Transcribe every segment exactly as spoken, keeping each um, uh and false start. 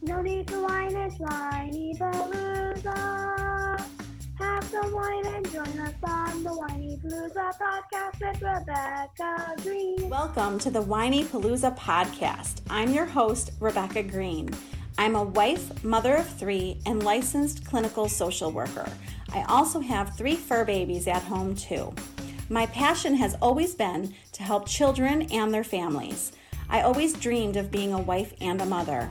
No need to whine, it's Whinypaluza. Have some wine and join us on the Whinypaluza podcast with Rebecca Greene. Welcome to the Whinypaluza podcast. I'm your host, Rebecca Greene. I'm a wife, mother of three, and licensed clinical social worker. I also have three fur babies at home, too. My passion has always been to help children and their families. I always dreamed of being a wife and a mother.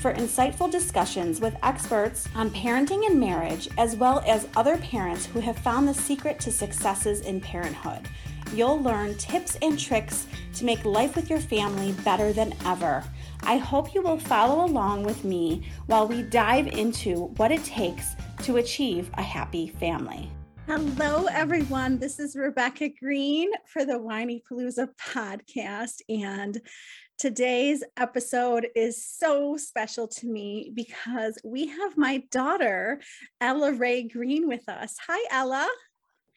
for insightful discussions with experts on parenting and marriage, as well as other parents who have found the secret to successes in parenthood. You'll learn tips and tricks to make life with your family better than ever. I hope you will follow along with me while we dive into what it takes to achieve a happy family. Hello, everyone. This is Rebecca Greene for the Whinypaluza podcast, and today's episode is so special to me because we have my daughter, Ella Rae Greene, with us. Hi, Ella.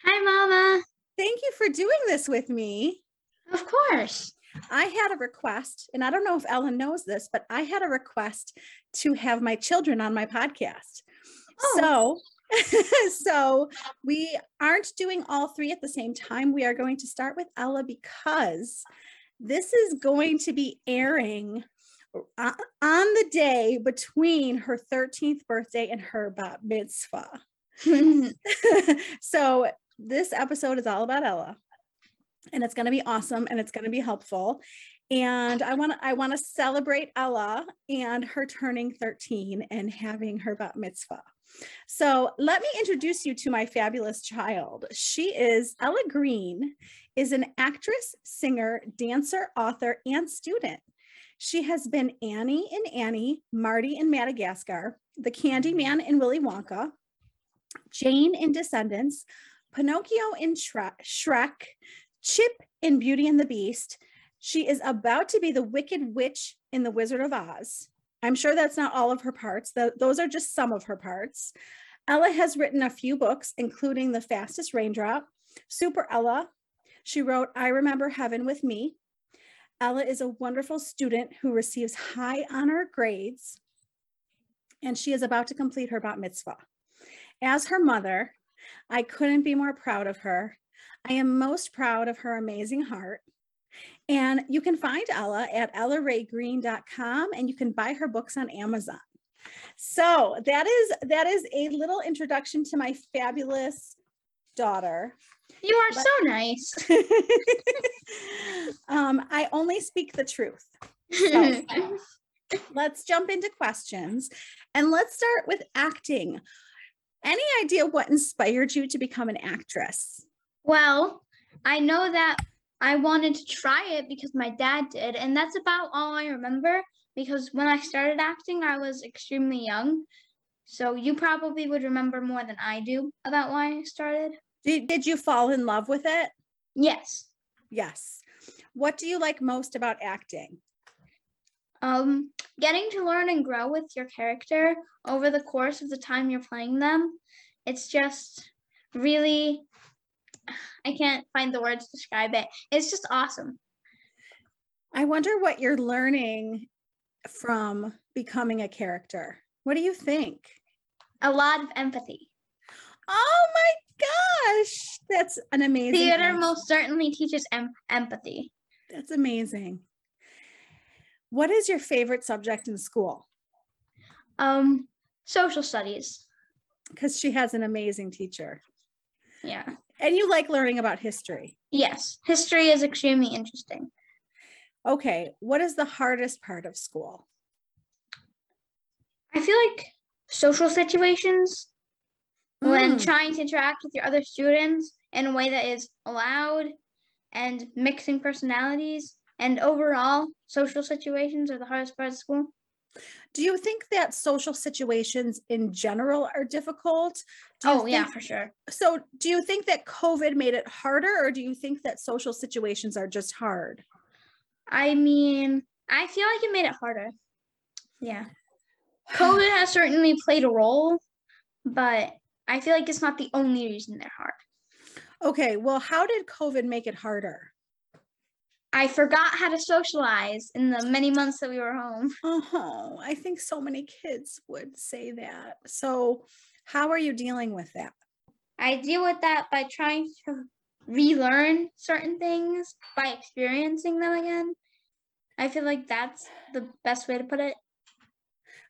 Hi, Mama. Thank you for doing this with me. Of course. I had a request, and I don't know if Ella knows this, but I had a request to have my children on my podcast. Oh. So, so we aren't doing all three at the same time. We are going to start with Ella because this is going to be airing on the day between her thirteenth birthday and her bat mitzvah. So this episode is all about Ella, and it's going to be awesome, and it's going to be helpful. And I want to I want to celebrate Ella and her turning thirteen and having her bat mitzvah. So let me introduce you to my fabulous child. She is Ella Greene, is an actress, singer, dancer, author, and student. She has been Annie in Annie, Marty in Madagascar, the Candyman in Willy Wonka, Jane in Descendants, Pinocchio in Shre- Shrek, Chip in Beauty and the Beast. She is about to be the Wicked Witch in the Wizard of Oz. I'm sure that's not all of her parts. Th- those are just some of her parts. Ella has written a few books, including The Fastest Raindrop, Super Ella. She wrote I Remember Heaven with me. Ella is a wonderful student who receives high honor grades, and she is about to complete her bat mitzvah. As her mother, I couldn't be more proud of her. I am most proud of her amazing heart. And you can find Ella at ella rae greene dot com, and you can buy her books on Amazon. So that is that is a little introduction to my fabulous daughter. You are but, so nice. um, I only speak the truth. So, let's jump into questions, and let's start with acting. Any idea what inspired you to become an actress? Well, I know that I wanted to try it because my dad did, and that's about all I remember, because when I started acting, I was extremely young, so you probably would remember more than I do about why I started. Did, did you fall in love with it? Yes. Yes. What do you like most about acting? Um, getting to learn and grow with your character over the course of the time you're playing them. It's just really... I can't find the words to describe it. It's just awesome. I wonder what you're learning from becoming a character. What do you think? A lot of empathy. Oh my gosh. That's an amazing. Theater answer. Most certainly teaches em- empathy. That's amazing. What is your favorite subject in school? Um, social studies. Because she has an amazing teacher. Yeah. And you like learning about history? Yes. History is extremely interesting. Okay. What is the hardest part of school? I feel like social situations, mm. when trying to interact with your other students in a way that is allowed, and mixing personalities, and overall social situations are the hardest part of school. Do you think that social situations in general are difficult? Oh, think, yeah, for sure. So do you think that COVID made it harder, or do you think that social situations are just hard? I mean, I feel like it made it harder. Yeah. COVID has certainly played a role, but I feel like it's not the only reason they're hard. Okay, well, how did COVID make it harder? I forgot how to socialize in the many months that we were home. Oh, I think so many kids would say that. So how are you dealing with that? I deal with that by trying to relearn certain things, by experiencing them again. I feel like that's the best way to put it.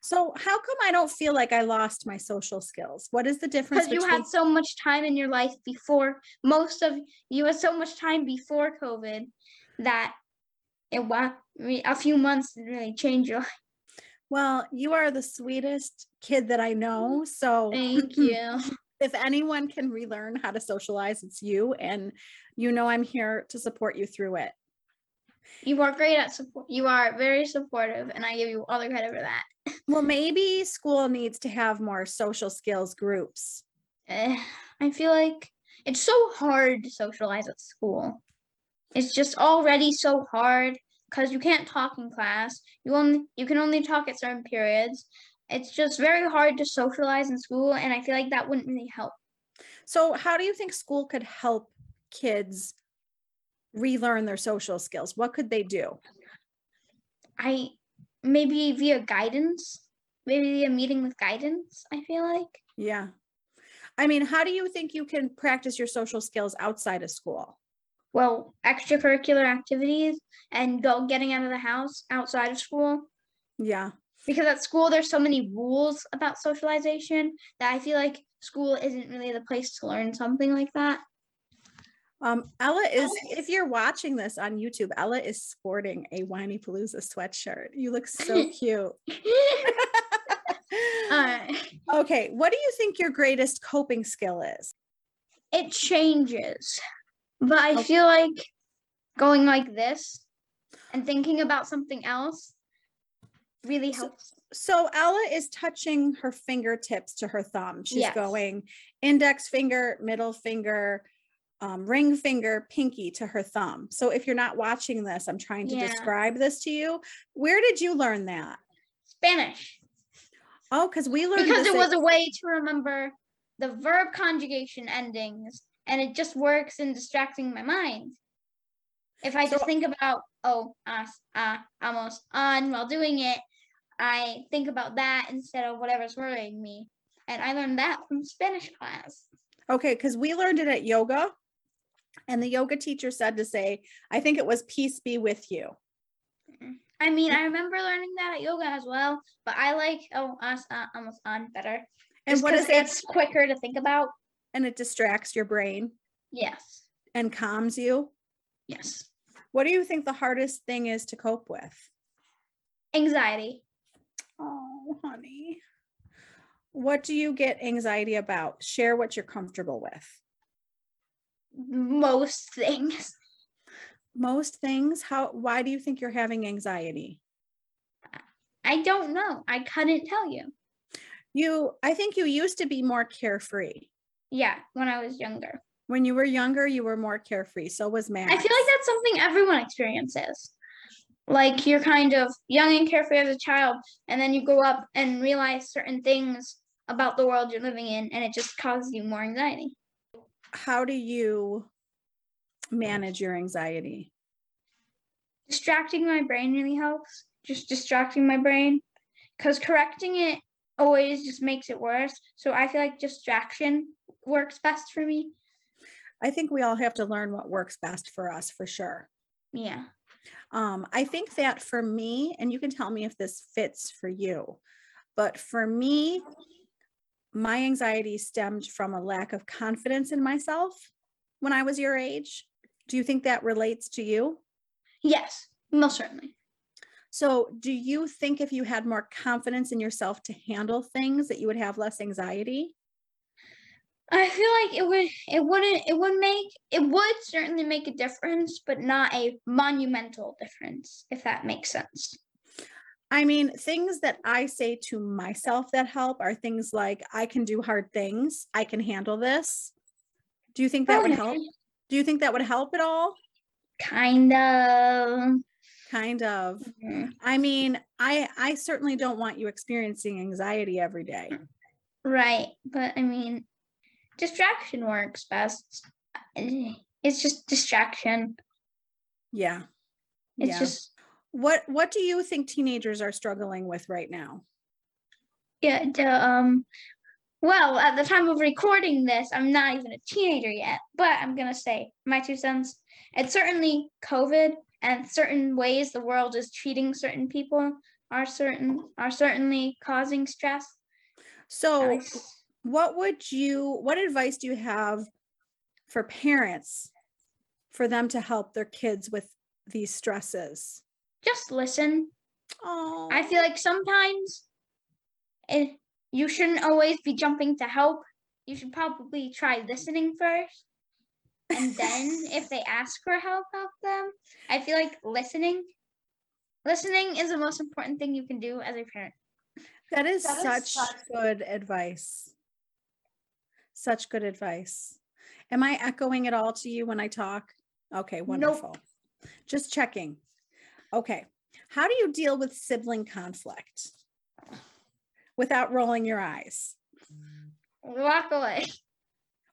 So how come I don't feel like I lost my social skills? What is the difference? Because you had so much time in your life before, most of you had so much time before COVID that it a few months didn't really change your life. Well, you are the sweetest kid that I know. So thank you. If anyone can relearn how to socialize, it's you. And you know, I'm here to support you through it. You are great at support. You are very supportive, and I give you all the credit for that. Well, maybe school needs to have more social skills groups. Uh, I feel like it's so hard to socialize at school. It's just already so hard because you can't talk in class. You only you can only talk at certain periods. It's just very hard to socialize in school, and I feel like that wouldn't really help. So how do you think school could help kids relearn their social skills? What could they do? I maybe via guidance, maybe a meeting with guidance, I feel like. Yeah. I mean, how do you think you can practice your social skills outside of school? Well, extracurricular activities and go getting out of the house outside of school. Yeah. Because at school, there's so many rules about socialization that I feel like school isn't really the place to learn something like that. Um, Ella is, if you're watching this on YouTube, Ella is sporting a Whinypaluza sweatshirt. You look so cute. uh, okay. What do you think your greatest coping skill is? It changes, but I okay. feel like going like this and thinking about something else really helps. So, so Ella is touching her fingertips to her thumb. She's yes. going index finger, middle finger, Um, ring finger, pinky to her thumb. So if you're not watching this, I'm trying to yeah. describe this to you. Where did you learn that? Spanish. Oh, because we learned because it was a way to remember the verb conjugation endings, and it just works in distracting my mind. If I so, just think about oh, ah, ah, almost on while doing it, I think about that instead of whatever's worrying me, and I learned that from Spanish class. Okay, because we learned it at yoga. And the yoga teacher said to say, I think it was peace be with you. I mean, I remember learning that at yoga as well, but I like oh, us uh, almost on better. And what is it's quicker to think about. And it distracts your brain. Yes. And calms you. Yes. What do you think the hardest thing is to cope with? Anxiety. Oh, honey. What do you get anxiety about? Share what you're comfortable with. Most things. Most things? How? Why do you think you're having anxiety? I don't know. I couldn't tell you. You, I think you used to be more carefree. Yeah, when I was younger. When you were younger, you were more carefree. So was Max. I feel like that's something everyone experiences. Like you're kind of young and carefree as a child, and then you grow up and realize certain things about the world you're living in, and it just causes you more anxiety. How do you manage your anxiety? Distracting my brain really helps. Just distracting my brain, because correcting it always just makes it worse. So I feel like distraction works best for me. I think we all have to learn what works best for us, for sure. Yeah. Um, I think that for me, and you can tell me if this fits for you, but for me, my anxiety stemmed from a lack of confidence in myself when I was your age. Do you think that relates to you? Yes, most certainly. So do you think if you had more confidence in yourself to handle things that you would have less anxiety? I feel like it would, it wouldn't, it would make, it would certainly make a difference, but not a monumental difference, if that makes sense. I mean, things that I say to myself that help are things like, I can do hard things. I can handle this. Do you think that would help? Do you think that would help at all? Kind of. Kind of. Mm-hmm. I mean, I I certainly don't want you experiencing anxiety every day. Right. But I mean, distraction works best. It's just distraction. Yeah. It's yeah. just. What What do you think teenagers are struggling with right now? Yeah. Um. Well, at the time of recording this, I'm not even a teenager yet, but I'm going to say my two cents. It's certainly COVID and certain ways the world is treating certain people are certain are certainly causing stress. So what would you, what advice do you have for parents for them to help their kids with these stresses? Just listen. Oh, I feel like sometimes it, you shouldn't always be jumping to help. You should probably try listening first. And then if they ask for help, help them. I feel like listening. Listening is the most important thing you can do as a parent. That is, that such, is such good advice. Such good advice. Am I echoing it all to you when I talk? Okay, wonderful. Nope. Just checking. Okay. How do you deal with sibling conflict? Without rolling your eyes. Walk away.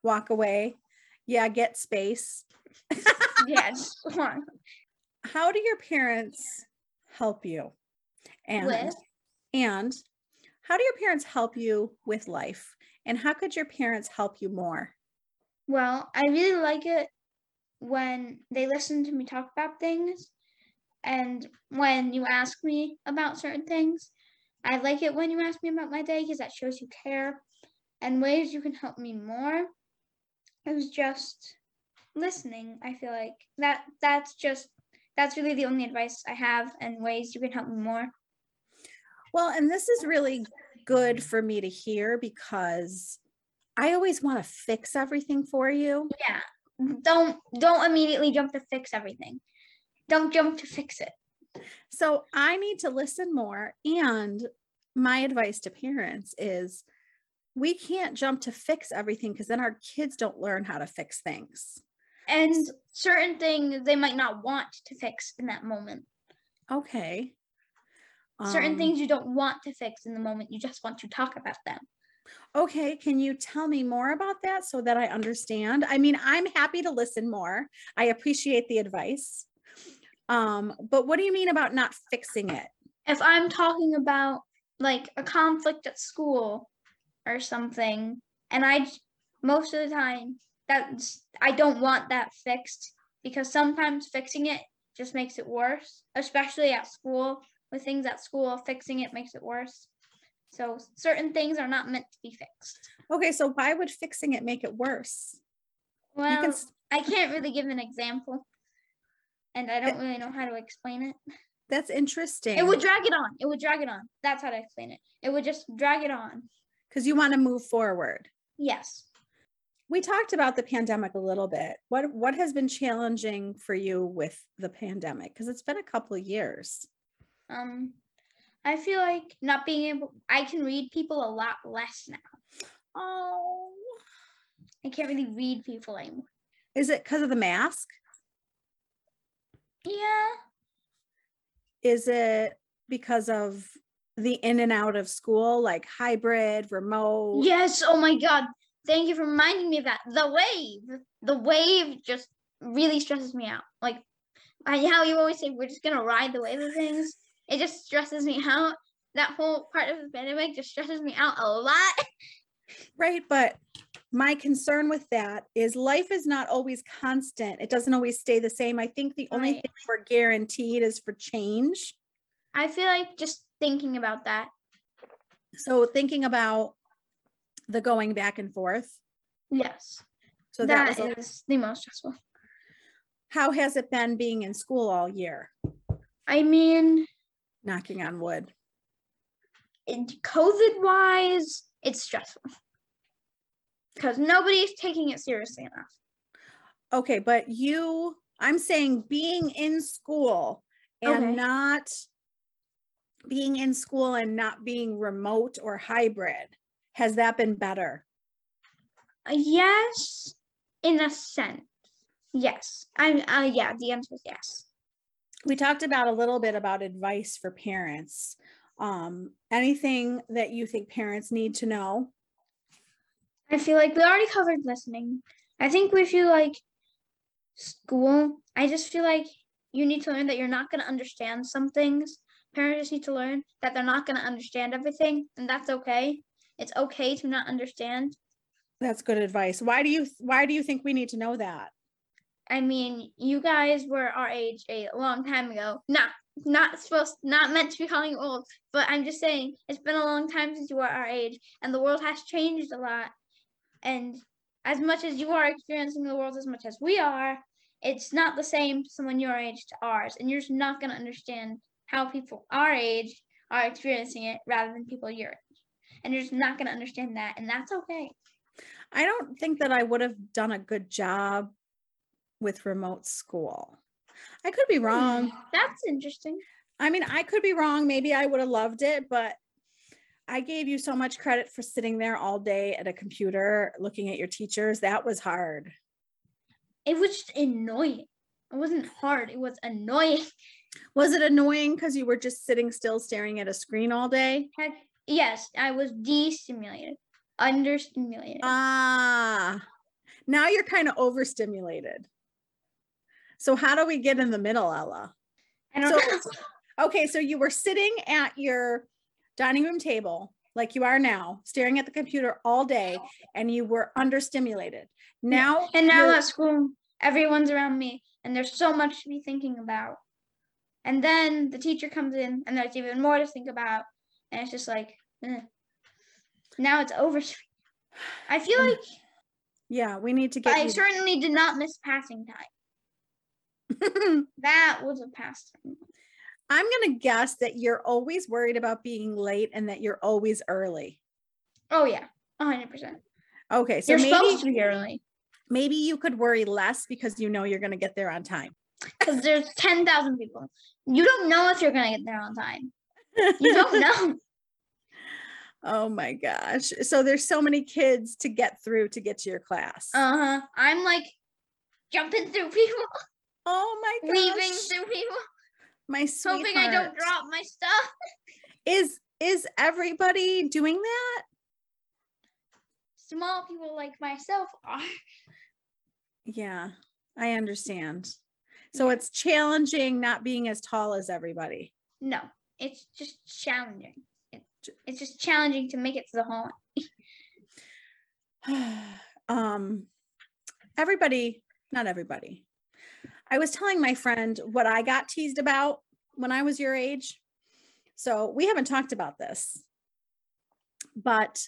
Walk away. Yeah, get space. Yes. How do your parents help you? And with? and how do your parents help you with life? And how could your parents help you more? Well, I really like it when they listen to me talk about things, and when you ask me about certain things. I like it when you ask me about my day because that shows you care, and ways you can help me more. It was just listening. I feel like that that's just, that's really the only advice I have, and ways you can help me more. Well, and this is really good for me to hear because I always want to fix everything for you. Yeah. Don't, don't immediately jump to fix everything. Don't jump to fix it. So I need to listen more. And my advice to parents is we can't jump to fix everything because then our kids don't learn how to fix things. And certain things they might not want to fix in that moment. Okay. Certain um, things you don't want to fix in the moment. You just want to talk about them. Okay. Can you tell me more about that so that I understand? I mean, I'm happy to listen more. I appreciate the advice. Um, but what do you mean about not fixing it? If I'm talking about like a conflict at school or something, and I, most of the time that's, I don't want that fixed because sometimes fixing it just makes it worse, especially at school with things at school, fixing it makes it worse. So certain things are not meant to be fixed. Okay. So why would fixing it make it worse? Well, you can... I can't really give an example. And I don't really know how to explain it. That's interesting. It would drag it on. It would drag it on. That's how to explain it. It would just drag it on. Because you want to move forward. Yes. We talked about the pandemic a little bit. What what has been challenging for you with the pandemic? Because it's been a couple of years. Um, I feel like not being able, I can read people a lot less now. Oh. I can't really read people anymore. Is it because of the mask? Yeah. Is it because of the in and out of school, like hybrid, remote? Yes. Oh my God. Thank you for reminding me of that. The wave. The wave just really stresses me out. Like how you always say, we're just going to ride the wave of things. It just stresses me out. That whole part of the pandemic just stresses me out a lot. Right. But my concern with that is life is not always constant. It doesn't always stay the same. I think the only right. thing we're guaranteed is for change. I feel like just thinking about that. So thinking about the going back and forth. Yes. So that, that is a- the most stressful. How has it been being in school all year? I mean, knocking on wood. COVID wise, it's stressful. Because nobody's taking it seriously enough. Okay, but you, I'm saying being in school and okay. not being in school and not being remote or hybrid? Has that been better? Yes, in a sense. Yes. I'm, uh, yeah, the answer is yes. We talked about a little bit about advice for parents. Um, anything that you think parents need to know? I feel like we already covered listening. I think we feel like school, I just feel like you need to learn that you're not going to understand some things. Parents just need to learn that they're not going to understand everything, and that's okay. It's okay to not understand. That's good advice. Why do you why do you think we need to know that? I mean, you guys were our age a long time ago. Not not supposed not meant to be calling you old, but I'm just saying it's been a long time since you were our age, and the world has changed a lot. And as much as you are experiencing the world as much as we are, it's not the same someone your age to ours, and you're just not going to understand how people our age are experiencing it rather than people your age. And you're just not going to understand that, and that's okay. I don't think that I would have done a good job with remote school. I could be wrong. That's interesting. I mean, I could be wrong. Maybe I would have loved it, but I gave you so much credit for sitting there all day at a computer looking at your teachers. That was hard. It was just annoying. It wasn't hard. It was annoying. Was it annoying because you were just sitting still staring at a screen all day? Heck, yes, I was destimulated, understimulated. Ah, now you're kind of overstimulated. So how do we get in the middle, Ella? I don't so, know. Okay, so you were sitting at your dining room table, like you are now, staring at the computer all day, and you were understimulated. Now, and now at school, everyone's around me, and there's so much to be thinking about. And then the teacher comes in, and there's even more to think about, and it's just like, eh. Now it's over. I feel like... Yeah, we need to get... I you- certainly did not miss passing time. That was a pastime. I'm going to guess that you're always worried about being late and that you're always early. Oh, yeah, one hundred percent. Okay, so you're maybe... You're supposed to be early. Maybe you could worry less because you know you're going to get there on time. Because there's ten thousand people. You don't know if you're going to get there on time. You don't know. Oh my gosh. So there's so many kids to get through to get to your class. Uh-huh. I'm like jumping through people. Oh my gosh. Weaving through people. My sweetheart. Hoping I don't drop my stuff. Is is everybody doing that? Small people like myself are. Yeah, I understand. So it's challenging not being as tall as everybody. No, it's just challenging. It, it's just challenging to make it to the hall. um, everybody, not everybody. I was telling my friend what I got teased about when I was your age. So we haven't talked about this, but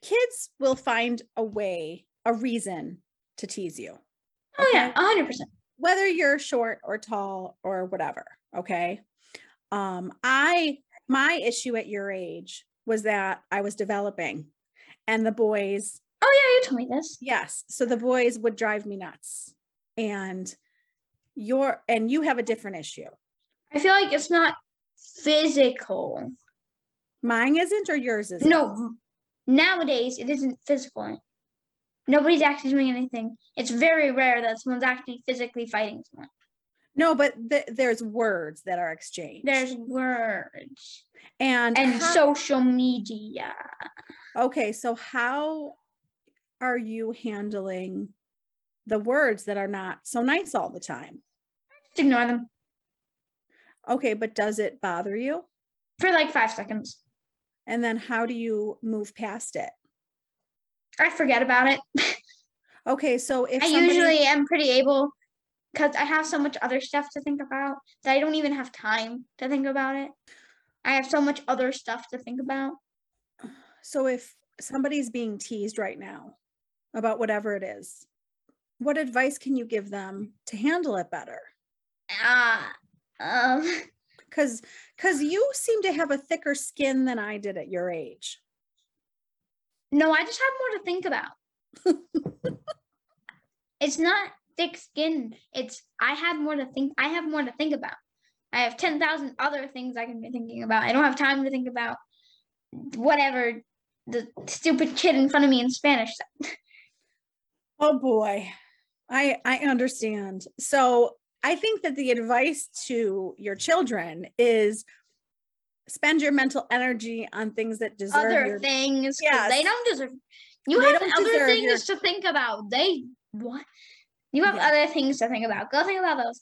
kids will find a way, a reason to tease you. Okay? Oh yeah, one hundred percent. Whether you're short or tall or whatever. Okay. Um, I, my issue at your age was that I was developing and the boys. Oh yeah. You told me this. Yes. So the boys would drive me nuts, and you're, and you have a different issue. I feel like it's not physical. Mine isn't, or yours isn't? No. Nowadays it isn't physical. Nobody's actually doing anything. It's very rare that someone's actually physically fighting someone. No, but th- there's words that are exchanged. There's words. And, and how- social media. Okay, so how are you handling the words that are not so nice all the time? Just ignore them. Okay, but does it bother you? For like five seconds. And then how do you move past it? I forget about it. Okay, so if I somebody... usually am pretty able, because I have so much other stuff to think about that I don't even have time to think about it. I have so much other stuff to think about. So if somebody's being teased right now about whatever it is, what advice can you give them to handle it better? Ah, uh, um, because because you seem to have a thicker skin than I did at your age. No, I just have more to think about. It's not thick-skinned. It's I have more to think. I have more to think about. I have ten thousand other things I can be thinking about. I don't have time to think about whatever the stupid kid in front of me in Spanish said. Oh boy, I I understand. So I think that the advice to your children is spend your mental energy on things that deserve other your, things. Yeah, they don't deserve. You have other things your, to think about. They what? You have yeah. other things to think about. Go think about those.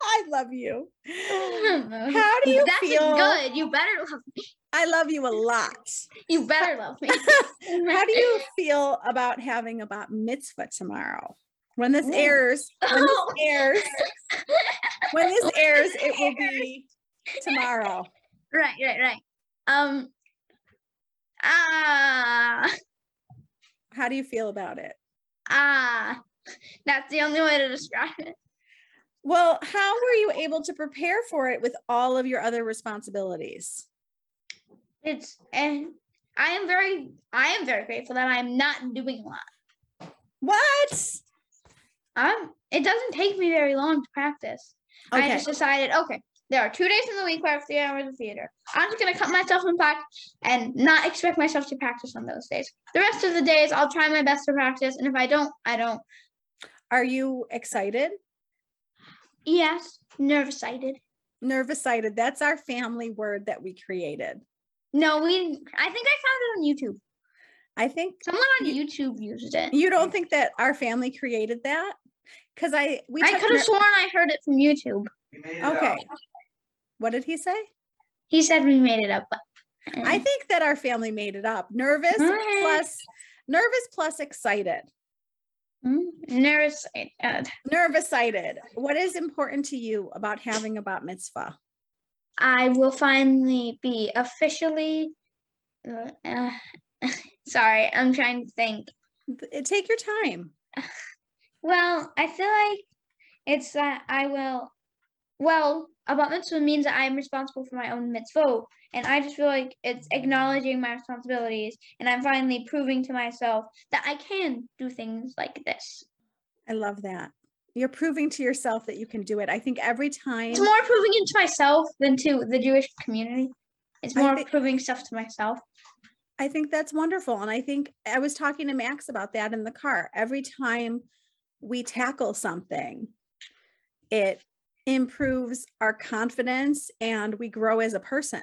I love you. How do you That's feel? Good. You better love me. I love you a lot. You better love me. How do you feel about having a bat mitzvah tomorrow? When this Ooh. airs, when oh. this airs, when this airs, it will be tomorrow. Right, right, right. Um. Ah. How do you feel about it? Ah, that's the only way to describe it. Well, how were you able to prepare for it with all of your other responsibilities? It's, and I am very, I am very grateful that I'm not doing a lot. What? Um, it doesn't take me very long to practice. Okay. I just decided, okay, there are two days in the week where I have three hours of theater. I'm just going to cut myself in slack and not expect myself to practice on those days. The rest of the days, I'll try my best to practice. And if I don't, I don't. Are you excited? Yes, nervous-sighted. Nervous-sighted. That's our family word that we created. No, we. I think I found it on YouTube. I think someone on you, YouTube used it. You don't think that our family created that? Because I we. I could have ner- sworn I heard it from YouTube. Okay. What did he say? He said we made it up. And I think that our family made it up. Nervous right. plus nervous plus excited. Nervous-sighted. Nervous-sighted. What is important to you about having a bat mitzvah? I will finally be officially. Uh, uh, sorry, I'm trying to think. Take your time. Well, I feel like it's that I will. Well, a bat mitzvah means that I'm responsible for my own mitzvah, and I just feel like it's acknowledging my responsibilities, and I'm finally proving to myself that I can do things like this. I love that. You're proving to yourself that you can do it. I think every time... It's more proving it to myself than to the Jewish community. It's more think, proving stuff to myself. I think that's wonderful, and I think I was talking to Max about that in the car. Every time we tackle something, it... improves our confidence and we grow as a person.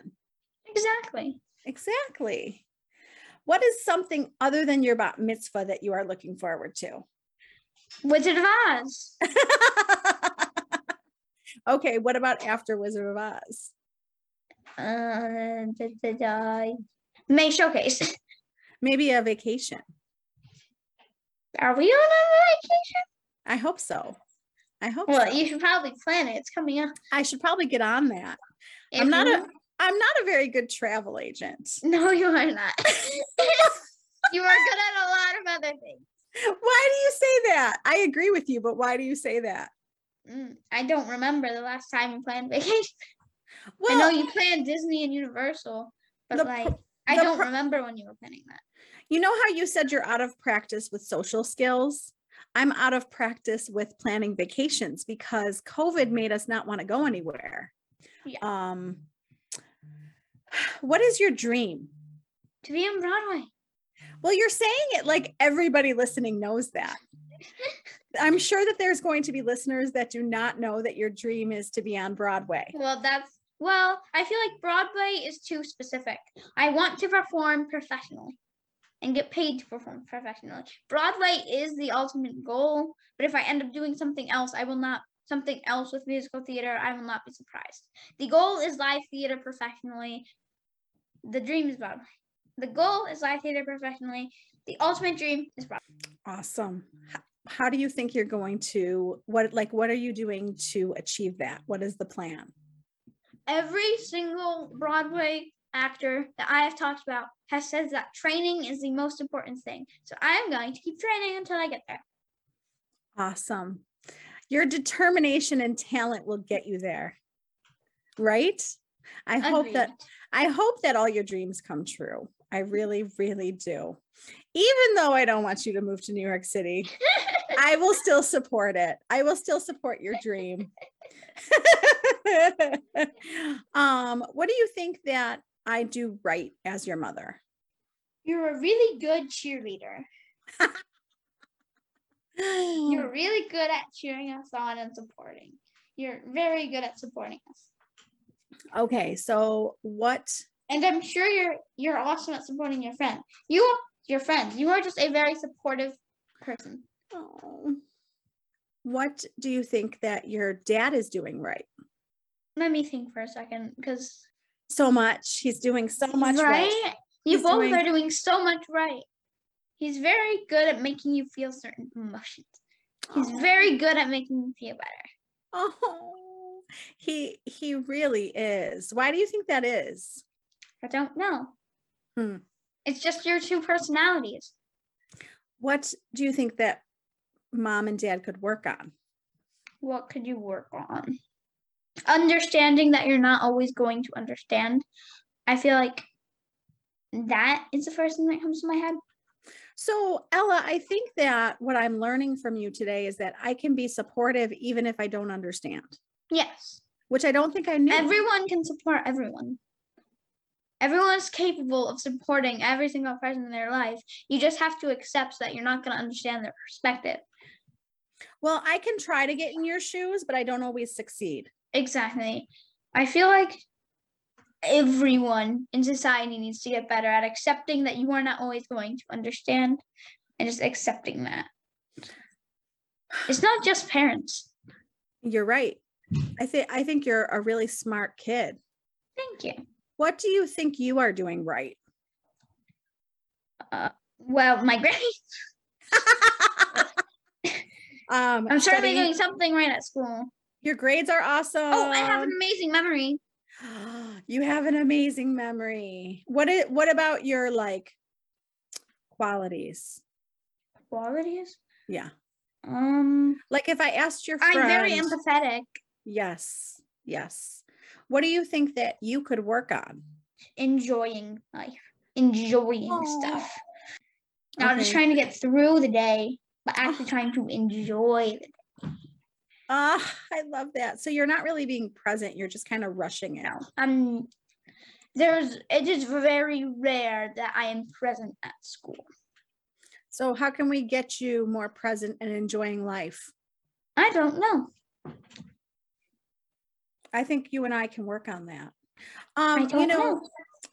Exactly. Exactly. What is something other than your bat mitzvah that you are looking forward to? Wizard of Oz. Okay, what about after Wizard of Oz? Uh, da, da, da. May showcase. Maybe a vacation. Are we on a vacation? I hope so. I hope well, so. You should probably plan it. It's coming up. I should probably get on that. If I'm not you... a I'm not a very good travel agent. No, you are not. You are good at a lot of other things. Why do you say that? I agree with you, but why do you say that? Mm, I don't remember the last time you planned vacation. Well, I know you planned Disney and Universal, but the, like the, I don't pro- remember when you were planning that. You know how you said you're out of practice with social skills? I'm out of practice with planning vacations because COVID made us not want to go anywhere. Yeah. Um, what is your dream? To be on Broadway. Well, you're saying it like everybody listening knows that. I'm sure that there's going to be listeners that do not know that your dream is to be on Broadway. Well, that's, well, I feel like Broadway is too specific. I want to perform professionally and get paid to perform professionally. Broadway is the ultimate goal, but if I end up doing something else, I will not, something else with musical theater, I will not be surprised. The goal is live theater professionally. The dream is Broadway. The goal is live theater professionally. The ultimate dream is Broadway. Awesome. How, how do you think you're going to, what, like, what are you doing to achieve that? What is the plan? Every single Broadway actor that I have talked about has said that training is the most important thing. So I'm going to keep training until I get there. Awesome. Your determination and talent will get you there. Right? I Agreed. hope that I hope that all your dreams come true. I really, really do. Even though I don't want you to move to New York City, I will still support it. I will still support your dream. um, what do you think that I do right as your mother? You're a really good cheerleader. You're really good at cheering us on and supporting. You're very good at supporting us. Okay, so what? And I'm sure you're you're awesome at supporting your friend. You, your friend, you are just a very supportive person. Oh. What do you think that your dad is doing right? Let me think for a second, because so much. He's doing so much right. right. You He's both doing... are doing so much right. He's very good at making you feel certain emotions. He's oh. very good at making you feel better. Oh, he he really is. Why do you think that is? I don't know. Hmm. It's just your two personalities. What do you think that mom and dad could work on? What could you work on? Understanding that you're not always going to understand. I feel like that is the first thing that comes to my head. So, Ella, I think that what I'm learning from you today is that I can be supportive even if I don't understand. Yes. Which I don't think I knew. Everyone can support everyone. Everyone is capable of supporting every single person in their life. You just have to accept that you're not going to understand their perspective. Well, I can try to get in your shoes, but I don't always succeed. Exactly. I feel like everyone in society needs to get better at accepting that you are not always going to understand, and just accepting that. It's not just parents. You're right. I think I think you're a really smart kid. Thank you. What do you think you are doing right? Uh, well, my grades. um, I'm certainly doing something right at school. Your grades are awesome. Oh, I have an amazing memory. You have an amazing memory. What is, what about your like qualities? Qualities? Yeah. Um, like if I asked your friend. I'm very empathetic. Yes. Yes. What do you think that you could work on? Enjoying life. Enjoying Aww. Stuff. Not okay. just trying to get through the day, but actually trying to enjoy the day. Ah, uh, I love that. So you're not really being present. You're just kind of rushing it. Um, there's, it is very rare that I am present at school. So how can we get you more present and enjoying life? I don't know. I think you and I can work on that. Um, I don't you know, know,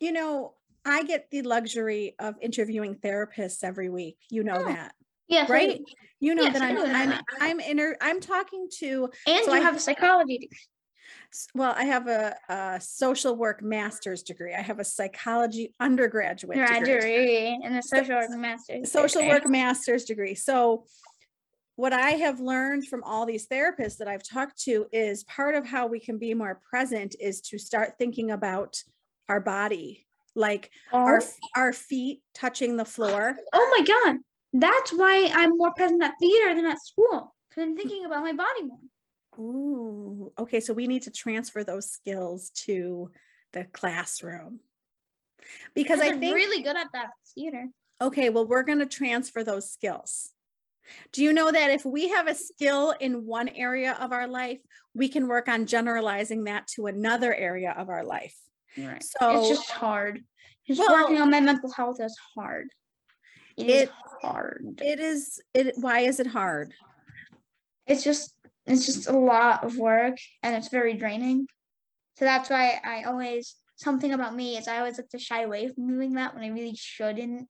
you know, I get the luxury of interviewing therapists every week. You know oh. that. Yes, right. You know yes, that I'm I'm I'm inter I'm talking to and so you I have a psychology degree. Well, I have a, a social work master's degree. I have a psychology undergraduate degree. degree and a social so, work master's social degree. work master's degree. So what I have learned from all these therapists that I've talked to is part of how we can be more present is to start thinking about our body, like oh. our our feet touching the floor. Oh my God. That's why I'm more present at theater than at school, because I'm thinking about my body more. Ooh, okay. So we need to transfer those skills to the classroom, because I think I'm really good at that theater. Okay, well, we're going to transfer those skills. Do you know that if we have a skill in one area of our life, we can work on generalizing that to another area of our life? Right. So it's just hard. Just well, working on my mental health is hard. It, it is hard. It is. It. Why is it hard? It's just. It's just a lot of work, and it's very draining. So that's why I always something about me is I always like to shy away from doing that when I really shouldn't,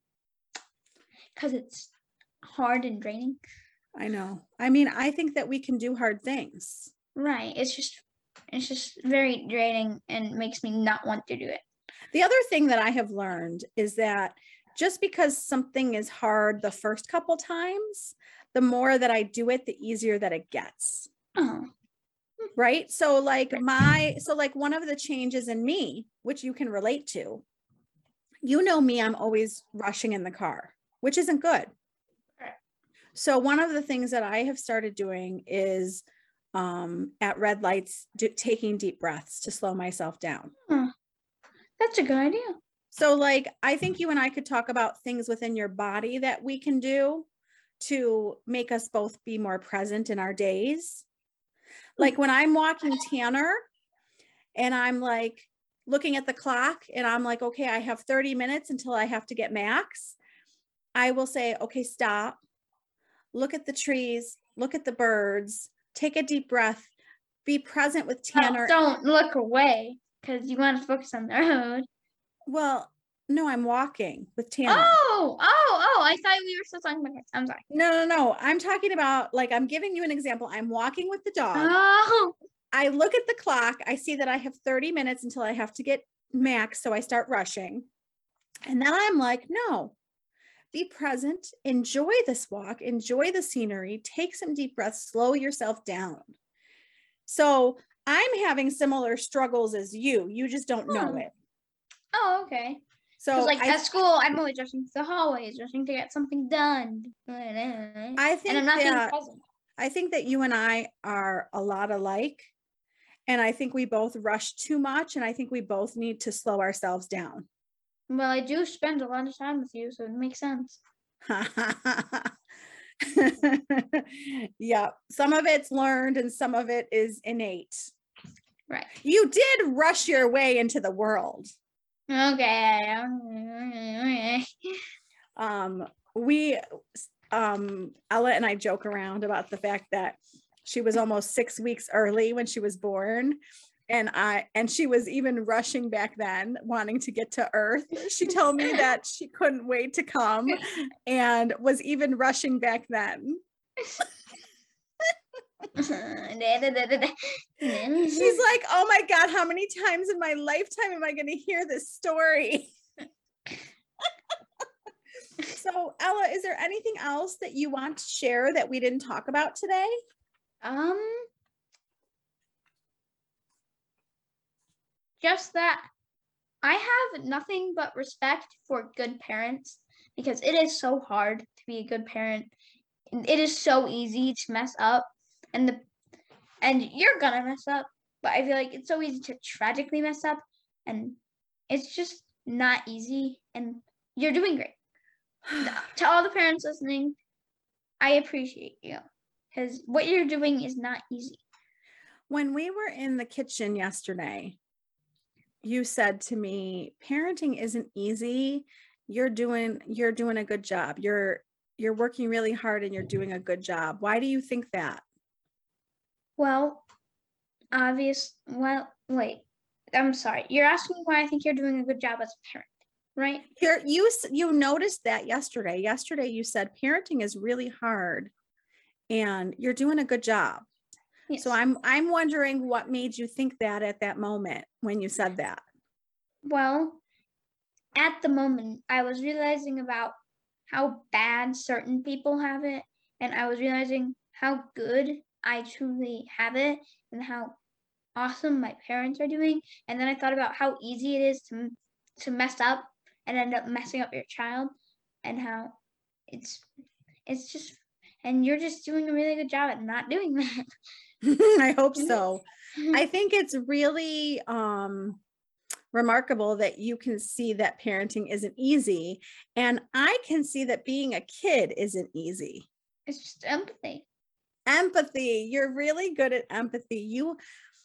because it's hard and draining. I know. I mean, I think that we can do hard things. Right. It's just. It's just very draining and makes me not want to do it. The other thing that I have learned is that. Just because something is hard the first couple times, the more that I do it, the easier that it gets. Oh. Right. So like my, so like one of the changes in me, which you can relate to, you know me, I'm always rushing in the car, which isn't good. So one of the things that I have started doing is um, at red lights, do, taking deep breaths to slow myself down. Oh. That's a good idea. So like, I think you and I could talk about things within your body that we can do to make us both be more present in our days. Like when I'm walking Tanner and I'm like looking at the clock and I'm like, okay, I have thirty minutes until I have to get Max. I will say, okay, stop, look at the trees, look at the birds, take a deep breath, be present with Tanner. Well, don't look away because you want to focus on the road. Well, no, I'm walking with Tanner. Oh, oh, oh, I thought we were still talking about it. I'm sorry. No, no, no. I'm talking about, like, I'm giving you an example. I'm walking with the dog. Oh. I look at the clock. I see that I have thirty minutes until I have to get Max. So I start rushing. And then I'm like, no, be present. Enjoy this walk. Enjoy the scenery. Take some deep breaths. Slow yourself down. So I'm having similar struggles as you. You just don't hmm. know it. Oh, okay. So like I, at school, I'm only rushing the hallways, rushing to get something done. I think, and I'm not that, present. I think that you and I are a lot alike. And I think we both rush too much. And I think we both need to slow ourselves down. Well, I do spend a lot of time with you, so it makes sense. Yeah. Some of it's learned and some of it is innate. Right. You did rush your way into the world. Okay. um, we, um, Ella and I joke around about the fact that she was almost six weeks early when she was born, and I, and she was even rushing back then, wanting to get to Earth. She told me that she couldn't wait to come, and was even rushing back then. She's like, oh my God, how many times in my lifetime am I going to hear this story? So Ella, is there anything else that you want to share that we didn't talk about today? Um, just that I have nothing but respect for good parents, because it is so hard to be a good parent. It is so easy to mess up. And the and you're gonna mess up, but I feel like it's so easy to tragically mess up, and it's just not easy, and you're doing great. To all the parents listening, I appreciate you, because what you're doing is not easy. When we were in the kitchen yesterday, you said to me, parenting isn't easy. You're doing you're doing a good job. You're you're working really hard and you're doing a good job. Why do you think that? Well, obvious, well, wait, I'm sorry. You're asking why I think you're doing a good job as a parent, right? You're, you you noticed that yesterday. Yesterday you said parenting is really hard and you're doing a good job. Yes. So I'm I'm wondering what made you think that at that moment when you said that. Well, at the moment, I was realizing about how bad certain people have it, and I was realizing how good I truly have it and how awesome my parents are doing. And then I thought about how easy it is to to mess up and end up messing up your child, and how it's it's just, and you're just doing a really good job at not doing that. I hope so. I think it's really um remarkable that you can see that parenting isn't easy, and I can see that being a kid isn't easy. It's just empathy. Empathy. You're really good at empathy. You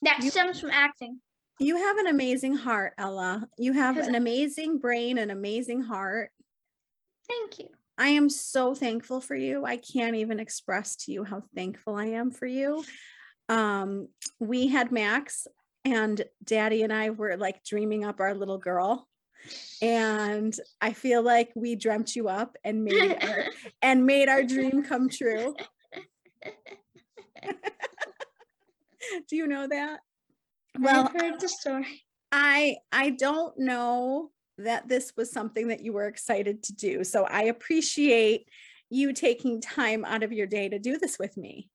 that you, stems from acting. You have an amazing heart, Ella. You have an amazing brain, an amazing heart. Thank you. I am so thankful for you. I can't even express to you how thankful I am for you. Um, we had Max, and Daddy and I were like dreaming up our little girl. And I feel like we dreamt you up and made our, and made our dream come true. Do you know that? Well, I heard the story. I I don't know that this was something that you were excited to do. So I appreciate you taking time out of your day to do this with me.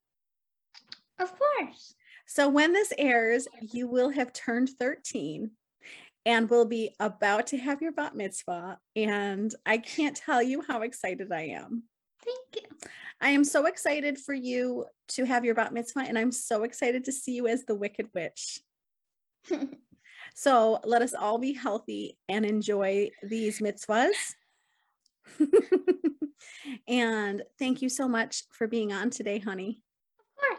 Of course. So when this airs, you will have turned thirteen and will be about to have your bat mitzvah. And I can't tell you how excited I am. Thank you. I am so excited for you to have your bat mitzvah, and I'm so excited to see you as the Wicked Witch. So let us all be healthy and enjoy these mitzvahs. And thank you so much for being on today, honey. Of course.